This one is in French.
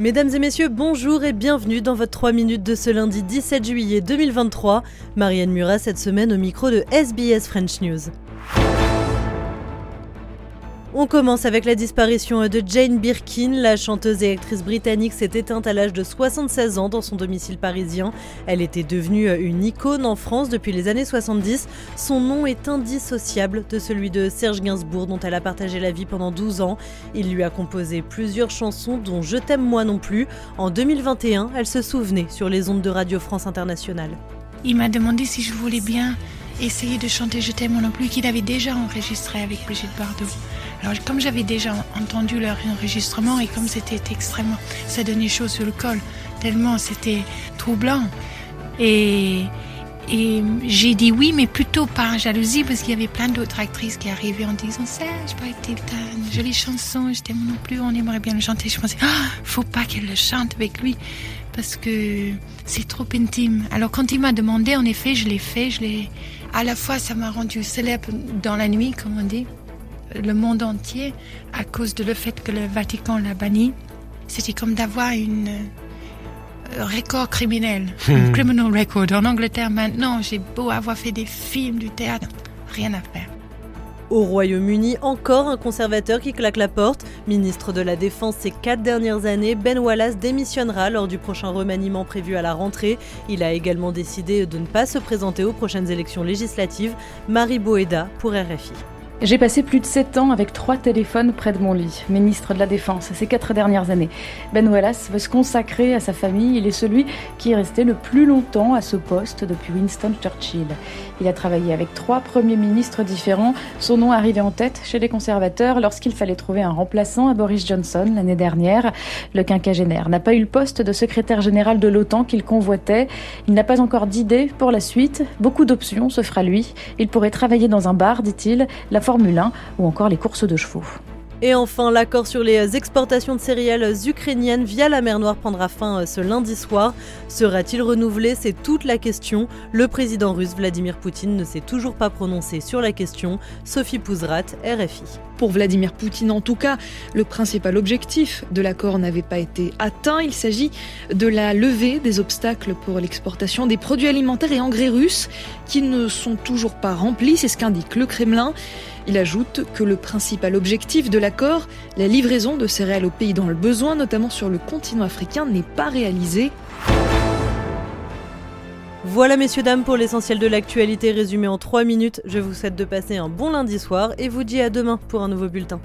Mesdames et messieurs, bonjour et bienvenue dans votre 3 minutes de ce lundi 17 juillet 2023. Marianne Murat cette semaine au micro de SBS French News. On commence avec la disparition de Jane Birkin. La chanteuse et actrice britannique s'est éteinte à l'âge de 76 ans dans son domicile parisien. Elle était devenue une icône en France depuis les années 70. Son nom est indissociable de celui de Serge Gainsbourg, dont elle a partagé la vie pendant 12 ans. Il lui a composé plusieurs chansons, dont « Je t'aime moi non plus ». En 2021, elle se souvenait sur les ondes de Radio France Internationale. Il m'a demandé si je voulais bien essayer de chanter « Je t'aime moi non plus » qu'il avait déjà enregistré avec Brigitte Bardot. Alors, comme j'avais déjà entendu leur enregistrement et comme c'était extrêmement, ça donnait chaud sur le col, tellement c'était troublant. Et j'ai dit oui, mais plutôt par jalousie, parce qu'il y avait plein d'autres actrices qui arrivaient en disant « Serge, paraît-il, t'as une jolie chanson, je t'aime non plus, on aimerait bien le chanter. » Je pensais « Ah, faut pas qu'elle le chante avec lui, parce que c'est trop intime. » Alors quand il m'a demandé, en effet, je l'ai fait. À la fois, ça m'a rendue célèbre dans la nuit, comme on dit. Le monde entier, à cause de le fait que le Vatican l'a banni, c'était comme d'avoir un record criminel, un criminal record. En Angleterre, maintenant, j'ai beau avoir fait des films, du théâtre, rien à faire. Au Royaume-Uni, encore un conservateur qui claque la porte. Ministre de la Défense ces 4 dernières années, Ben Wallace démissionnera lors du prochain remaniement prévu à la rentrée. Il a également décidé de ne pas se présenter aux prochaines élections législatives. Marie Boéda pour RFI. J'ai passé plus de 7 ans avec 3 téléphones près de mon lit, ministre de la Défense, ces 4 dernières années. Ben Wallace veut se consacrer à sa famille. Il est celui qui est resté le plus longtemps à ce poste depuis Winston Churchill. Il a travaillé avec 3 premiers ministres différents. Son nom arrivait en tête chez les conservateurs lorsqu'il fallait trouver un remplaçant à Boris Johnson l'année dernière. Le quinquagénaire n'a pas eu le poste de secrétaire général de l'OTAN qu'il convoitait. Il n'a pas encore d'idée pour la suite. Beaucoup d'options s'offrent à lui. Il pourrait travailler dans un bar, dit-il, la Formule 1 ou encore les courses de chevaux. Et enfin, l'accord sur les exportations de céréales ukrainiennes via la mer Noire prendra fin ce lundi soir. Sera-t-il renouvelé? C'est toute la question. Le président russe Vladimir Poutine ne s'est toujours pas prononcé sur la question. Sophie Pouzrat, RFI. Pour Vladimir Poutine en tout cas, le principal objectif de l'accord n'avait pas été atteint. Il s'agit de la levée des obstacles pour l'exportation des produits alimentaires et engrais russes qui ne sont toujours pas remplis, c'est ce qu'indique le Kremlin. Il ajoute que le principal objectif de l'accord, la livraison de céréales aux pays dans le besoin, notamment sur le continent africain, n'est pas réalisé. Voilà messieurs, dames, pour l'essentiel de l'actualité résumée en 3 minutes. Je vous souhaite de passer un bon lundi soir et vous dis à demain pour un nouveau bulletin.